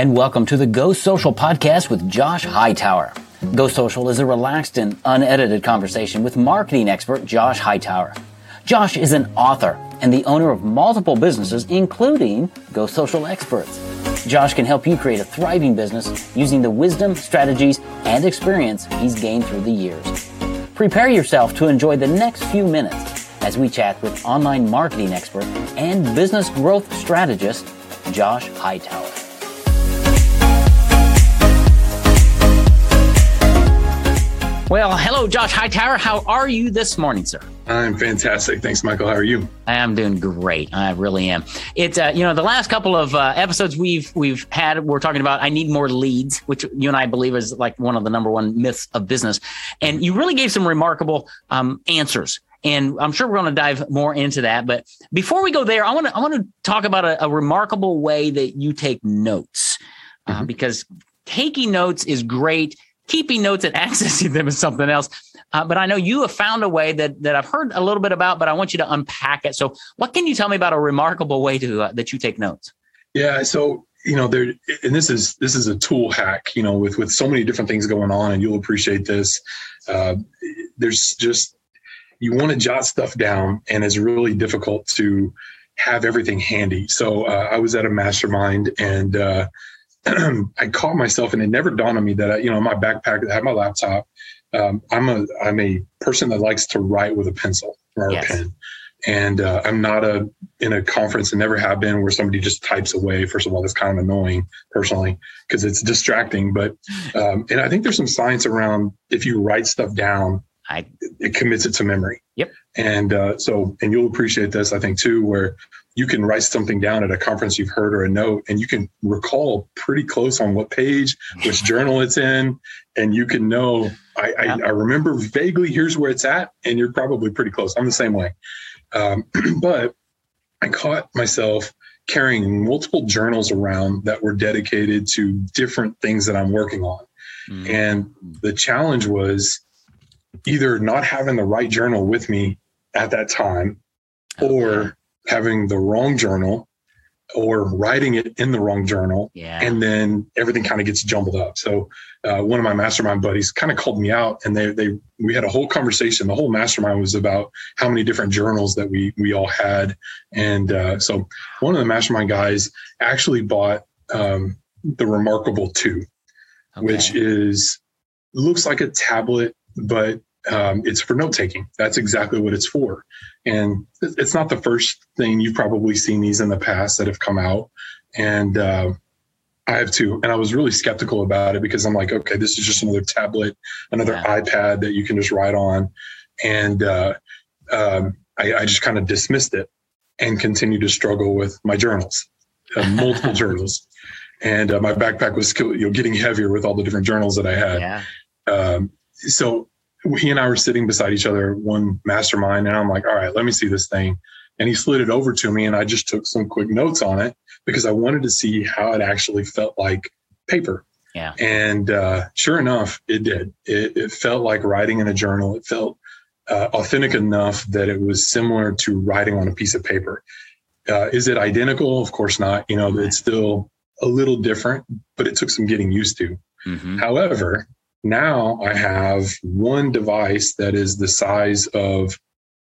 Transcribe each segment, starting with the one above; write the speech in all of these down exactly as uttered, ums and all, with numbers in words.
and welcome to the Go Social podcast with Josh Hightower. Go Social is a relaxed and unedited conversation with marketing expert Josh Hightower. Josh is an author and the owner of multiple businesses, including Go Social Experts. Josh can help you create a thriving business using the wisdom, strategies, and experience he's gained through the years. Prepare yourself to enjoy the next few minutes as we chat with online marketing expert and business growth strategist, Josh Hightower. Well, hello, Josh Hightower. How are you this morning, sir? I'm fantastic. Thanks, Michael. How are you? I am doing great. I really am. It's, uh, you know, the last couple of uh, episodes we've we've had, we're talking about I need more leads, which you and I believe is like one of the number one myths of business. And you really gave some remarkable um, answers. And I'm sure we're going to dive more into that. But before we go there, I want to I want to talk about a, a remarkable way that you take notes, uh, mm-hmm. because taking notes is great. Keeping notes and accessing them is something else. Uh, but I know you have found a way that that I've heard a little bit about, but I want you to unpack it. So what can you tell me about a remarkable way to uh, that you take notes? Yeah. So, you know, there, and this is, this is a tool hack, you know, with, with so many different things going on, and you'll appreciate this. Uh, there's just, you want to jot stuff down, and it's really difficult to have everything handy. So uh, I was at a mastermind, and uh, I caught myself, and it never dawned on me that I, you know, my backpack, I had my laptop. Um, I'm a, I'm a person that likes to write with a pencil or yes. a pen. And uh, I'm not a, in a conference, and never have been, where somebody just types away. First of all, that's kind of annoying personally, because it's distracting, but, um, and I think there's some science around, if you write stuff down, I, it commits it to memory. Yep. And uh, so, and you'll appreciate this, I think, too, where you can write something down at a conference you've heard, or a note, and you can recall pretty close on what page, which journal it's in, and you can know, I, yeah. I, I remember vaguely, here's where it's at, and you're probably pretty close. I'm the same way. Um, but I caught myself carrying multiple journals around that were dedicated to different things that I'm working on. Mm. And the challenge was, either not having the right journal with me at that time, or okay. having the wrong journal, or writing it in the wrong journal. Yeah. And then everything kind of gets jumbled up. So uh, one of my mastermind buddies kind of called me out, and they, they, we had a whole conversation. The whole mastermind was about how many different journals that we, we all had. And uh, so one of the mastermind guys actually bought um, the Remarkable two, okay. which is, looks like a tablet, but um, it's for note taking. That's exactly what it's for. And it's not the first thing. You've probably seen these in the past that have come out. And uh, I have two. And I was really skeptical about it, because I'm like, okay, this is just another tablet, another yeah. iPad that you can just write on. And uh, um, I, I just kind of dismissed it and continued to struggle with my journals, uh, multiple journals. And uh, my backpack was you know, getting heavier with all the different journals that I had. Yeah. Um, So he and I were sitting beside each other, one mastermind, and I'm like, all right, let me see this thing. And he slid it over to me, and I just took some quick notes on it, because I wanted to see how it actually felt like paper. Yeah. And uh, sure enough, it did. It, it felt like writing in a journal. It felt uh, authentic enough that it was similar to writing on a piece of paper. Uh, is it identical? Of course not. You know, right. It's still a little different, but it took some getting used to. Mm-hmm. However, now I have one device that is the size of,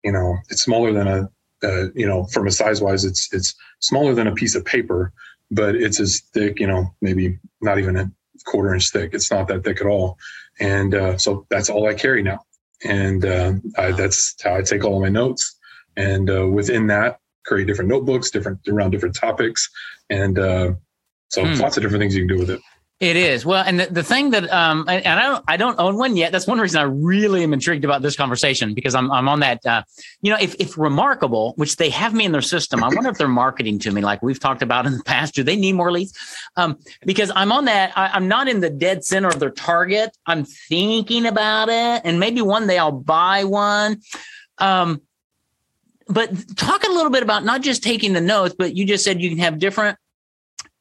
you know, it's smaller than a, uh, you know, from a size wise, it's, it's smaller than a piece of paper, but it's as thick, you know, maybe not even a quarter inch thick. It's not that thick at all. And uh, so that's all I carry now. And uh, I, that's how I take all of my notes. And uh, within that, create different notebooks, different around different topics. And uh, so hmm. lots of different things you can do with it. It is. Well, and the, the thing that, um, and I don't, I don't own one yet. That's one reason I really am intrigued about this conversation, because I'm, I'm on that, uh, you know, if, if Remarkable, which they have me in their system, I wonder if they're marketing to me, like we've talked about in the past. Do they need more leads? Um, because I'm on that. I, I'm not in the dead center of their target. I'm thinking about it, and maybe one day I'll buy one. Um, but talk a little bit about not just taking the notes, but you just said you can have different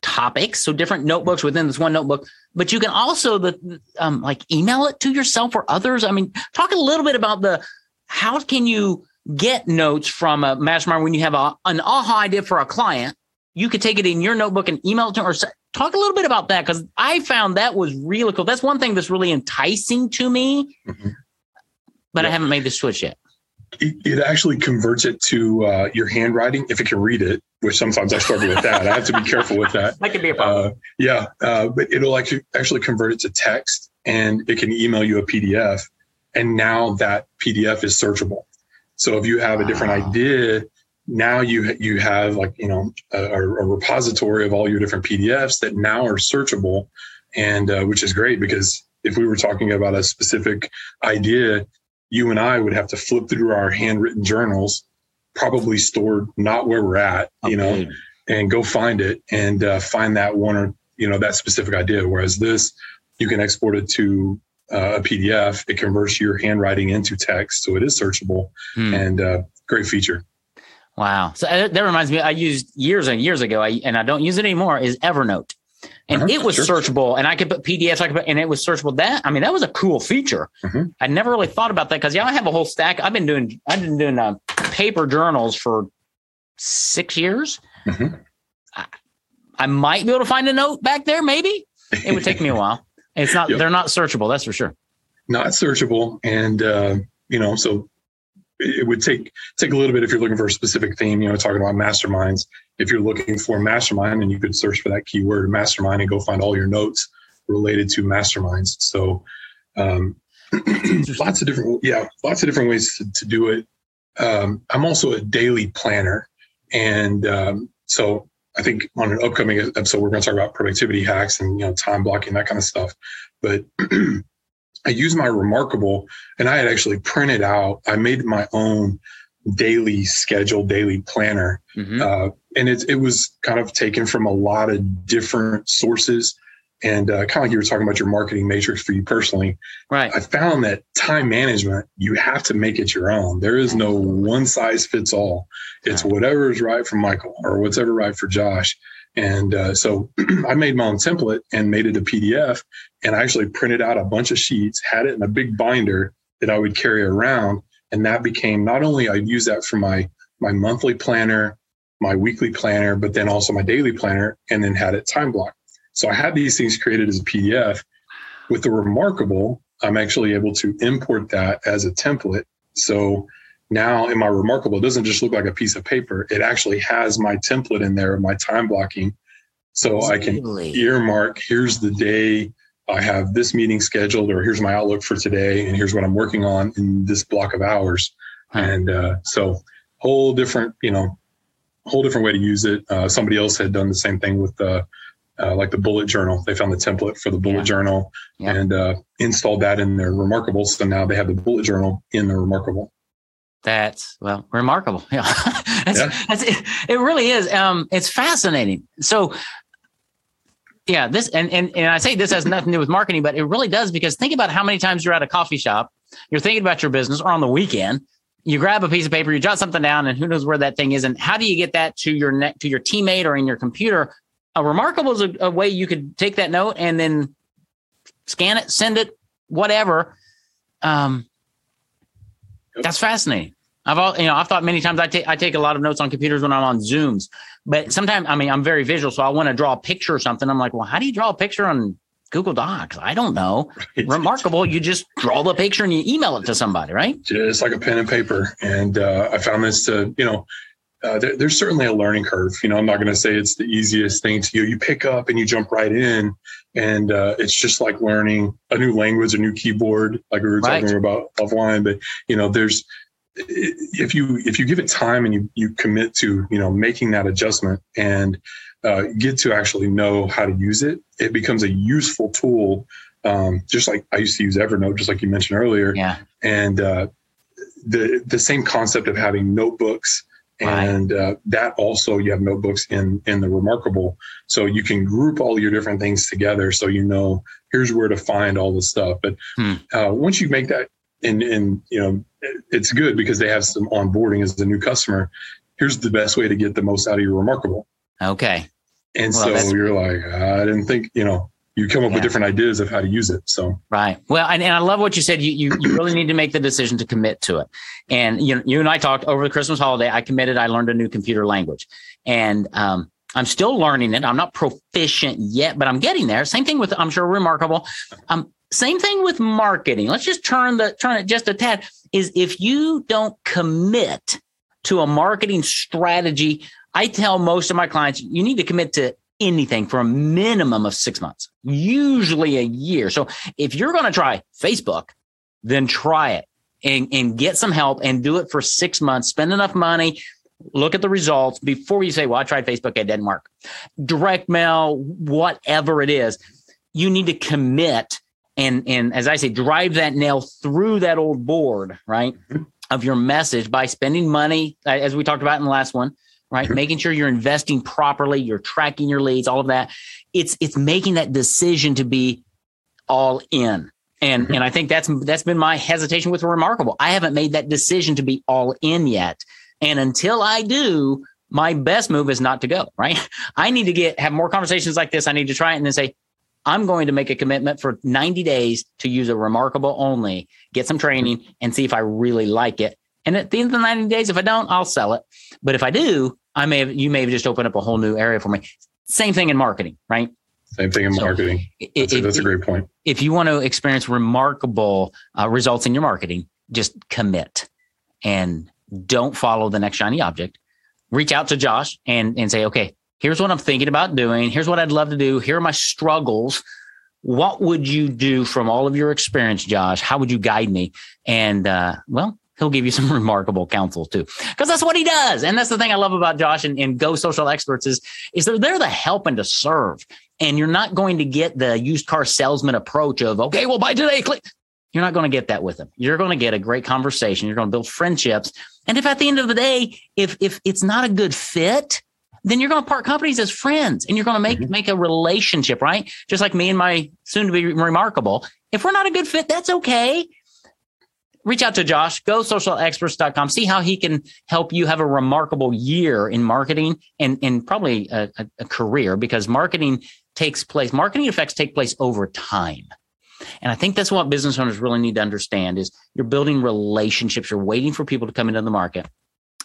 topics, so different notebooks within this one notebook, but you can also the um, like email it to yourself or others. I mean, talk a little bit about the how can you get notes from a mastermind when you have a, an aha idea for a client. You could take it in your notebook and email it to, or Talk a little bit about that, because I found that was really cool. That's one thing that's really enticing to me, mm-hmm. but yeah. I haven't made the switch yet. It actually converts it to uh, your handwriting if it can read it, which sometimes I struggle with that. I have to be careful with that. That could be a problem. Uh, yeah, uh, but it'll actually actually convert it to text, and it can email you a P D F. And now that P D F is searchable. So if you have a different wow. idea, now you you have like you know a, a repository of all your different P D Fs that now are searchable, and uh, which is great, because if we were talking about a specific idea, you and I would have to flip through our handwritten journals, probably stored not where we're at, you okay. know, and go find it and uh, find that one or, you know, that specific idea. Whereas this, you can export it to uh, a P D F. It converts your handwriting into text. So it is searchable hmm. and uh, great feature. Wow. So uh, that reminds me, I used years and years ago, I, and I don't use it anymore, is Evernote. And uh-huh, it was sure. searchable, and I could put P D Fs, I could put, and it was searchable. That, I mean, that was a cool feature. Uh-huh. I never really thought about that, because yeah, I have a whole stack. I've been doing, I've been doing uh, paper journals for six years. Uh-huh. I, I might be able to find a note back there. Maybe it would take me a while. It's not, yep. they're not searchable. That's for sure. Not searchable. And, uh, you know, so it would take, take a little bit if you're looking for a specific theme, you know, talking about masterminds. If you're looking for mastermind, and you could search for that keyword mastermind and go find all your notes related to masterminds. So um, lots of different, yeah, lots of different ways to, to do it. Um, I'm also a daily planner. And um, so I think on an upcoming episode, we're going to talk about productivity hacks and, you know, time blocking, that kind of stuff. But I use my Remarkable, and I had actually printed out, I made my own daily schedule, daily planner. Mm-hmm. Uh, and it, it was kind of taken from a lot of different sources. And uh, kind of like you were talking about your marketing matrix for you personally. Right. I found that time management, you have to make it your own. There is no one size fits all. It's whatever is right for Michael or whatever right for Josh. And uh, so I made my own template and made it a P D F. And I actually printed out a bunch of sheets, had it in a big binder that I would carry around. And that became, not only I use that for my, my monthly planner, my weekly planner, but then also my daily planner, and then had it time blocked. So I had these things created as a P D F. With the Remarkable, I'm actually able to import that as a template. So now in my Remarkable, it doesn't just look like a piece of paper. It actually has my template in there, my time blocking. So absolutely. I can earmark, here's the day I have this meeting scheduled, or here's my outlook for today, and here's what I'm working on in this block of hours. Huh. And uh, so whole different, you know, whole different way to use it. Uh, somebody else had done the same thing with uh, uh, like the bullet journal. They found the template for the bullet yeah. journal yeah. and uh, installed that in their Remarkable. So now they have the bullet journal in the Remarkable. That's, well, remarkable. Yeah, that's, yeah. That's, it, it really is. Um, it's fascinating. So yeah, this, and, and, and I say this has nothing to do with marketing, but it really does, because think about how many times you're at a coffee shop, you're thinking about your business, or on the weekend, you grab a piece of paper, you jot something down, and who knows where that thing is. And how do you get that to your net, to your teammate or in your computer? A Remarkable is a, a way you could take that note and then scan it, send it, whatever. Um, that's fascinating. I've all, you know, I've thought many times I take, I take a lot of notes on computers when I'm on Zooms, but sometimes, I mean, I'm very visual. So I want to draw a picture or something. I'm like, well, how do you draw a picture on Google Docs? I don't know. Right. Remarkable. You just draw the picture and you email it to somebody, right? Just like a pen and paper. And, uh, I found this to, you know, uh, there, there's certainly a learning curve. You know, I'm not going to say it's the easiest thing to you. You pick up and you jump right in, and uh, it's just like learning a new language, a new keyboard, like we were right. talking about offline. But, you know, there's, if you if you give it time and you you commit to, you know, making that adjustment and uh, get to actually know how to use it, it becomes a useful tool. Um, just like I used to use Evernote, just like you mentioned earlier. Yeah. And uh, the the same concept of having notebooks, right. and uh, that also, you have notebooks in in the Remarkable, so you can group all your different things together. So you know here's where to find all this stuff. But hmm. uh, once you make that. And, and, you know, it's good because they have some onboarding as a new customer. Here's the best way to get the most out of your Remarkable. Okay. And well, so you're like, I didn't think, you know, you come up yeah. with different ideas of how to use it. So, right. Well, and, and I love what you said. You, you, you really need to make the decision to commit to it. And you know, you and I talked over the Christmas holiday. I committed, I learned a new computer language, and, um, I'm still learning it. I'm not proficient yet, but I'm getting there. Same thing with, I'm sure, Remarkable. Um, same thing with marketing. Let's just turn the turn it just a tad. Is if you don't commit to a marketing strategy, I tell most of my clients, you need to commit to anything for a minimum of six months, usually a year. So if you're going to try Facebook, then try it and, and get some help and do it for six months. Spend enough money. Look at the results before you say, well, I tried Facebook, it didn't work. Direct mail, whatever it is, you need to commit. And, and as I say, drive that nail through that old board, right, mm-hmm. of your message by spending money, as we talked about in the last one, right, mm-hmm. making sure you're investing properly, you're tracking your leads, all of that. It's it's making that decision to be all in. And mm-hmm. and I think that's that's been my hesitation with Remarkable. I haven't made that decision to be all in yet. And until I do, my best move is not to go, right? I need to get have more conversations like this. I need to try it and then say, I'm going to make a commitment for ninety days to use a Remarkable only, get some training and see if I really like it. And at the end of the ninety days, if I don't, I'll sell it. But if I do, I may have, you may have just opened up a whole new area for me. Same thing in marketing, right? Same thing in so marketing. That's, if, a, that's a great point. If you want to experience remarkable uh, results in your marketing, just commit and don't follow the next shiny object. Reach out to Josh and, and say, okay, here's what I'm thinking about doing. Here's what I'd love to do. Here are my struggles. What would you do from all of your experience, Josh? How would you guide me? And, uh, well, he'll give you some remarkable counsel too, because that's what he does. And that's the thing I love about Josh and, and Go Social Experts is, is they're there to help and to serve. And you're not going to get the used car salesman approach of, okay, well, buy today, click. You're not going to get that with them. You're going to get a great conversation. You're going to build friendships. And if at the end of the day, if if it's not a good fit, then you're going to part companies as friends and you're going to make, mm-hmm. make a relationship, right? Just like me and my soon to be Remarkable. If we're not a good fit, that's okay. Reach out to Josh, go social experts dot com. See how he can help you have a remarkable year in marketing and, and probably a, a, a career, because marketing takes place. Marketing effects take place over time. And I think that's what business owners really need to understand is you're building relationships. You're waiting for people to come into the market.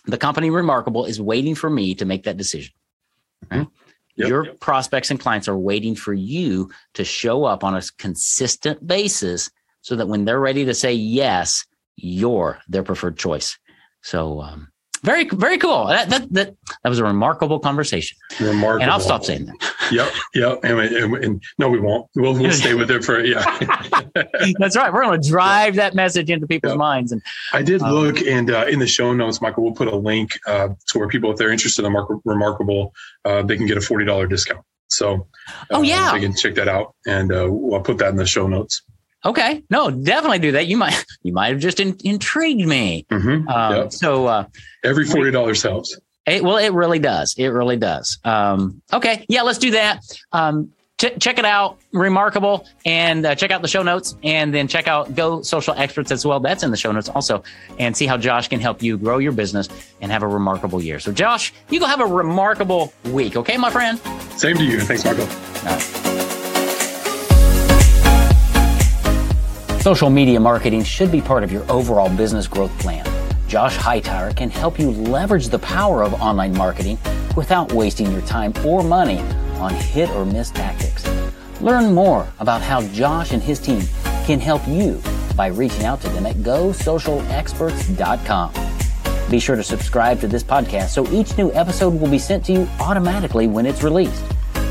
The company Remarkable is waiting for me to make that decision. Right? Yep, Your yep. prospects and clients are waiting for you to show up on a consistent basis so that when they're ready to say yes, you're their preferred choice. So um, very, very cool. That, that that that was a remarkable conversation. Remarkable. And I'll stop saying that. Yep. Yep. And, and, and no, we won't. We'll, we'll stay with it for, yeah. That's right. We're going to drive yeah. that message into people's yeah. minds. And I did um, look and uh, in the show notes, Michael, we'll put a link uh, to where people, if they're interested in Mark- Remarkable, uh, they can get a forty dollars discount. So uh, oh, yeah. they can check that out. And uh, we'll, I'll put that in the show notes. Okay. No, definitely do that. You might, you might have just in, intrigued me. Mm-hmm. Um, yep. So uh, every forty dollars helps. It, well, it really does. It really does. Um, okay. Yeah, let's do that. Um, ch- check it out. Remarkable. And uh, check out the show notes and then check out Go Social Experts as well. That's in the show notes also. And see how Josh can help you grow your business and have a remarkable year. So Josh, you go have a remarkable week. Okay, my friend? Same to you. Thanks, Michael. All right. Social media marketing should be part of your overall business growth plan. Josh Hightower can help you leverage the power of online marketing without wasting your time or money on hit or miss tactics. Learn more about how Josh and his team can help you by reaching out to them at go social experts dot com. Be sure to subscribe to this podcast so each new episode will be sent to you automatically when it's released.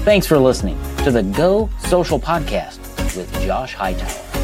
Thanks for listening to the Go Social Podcast with Josh Hightower.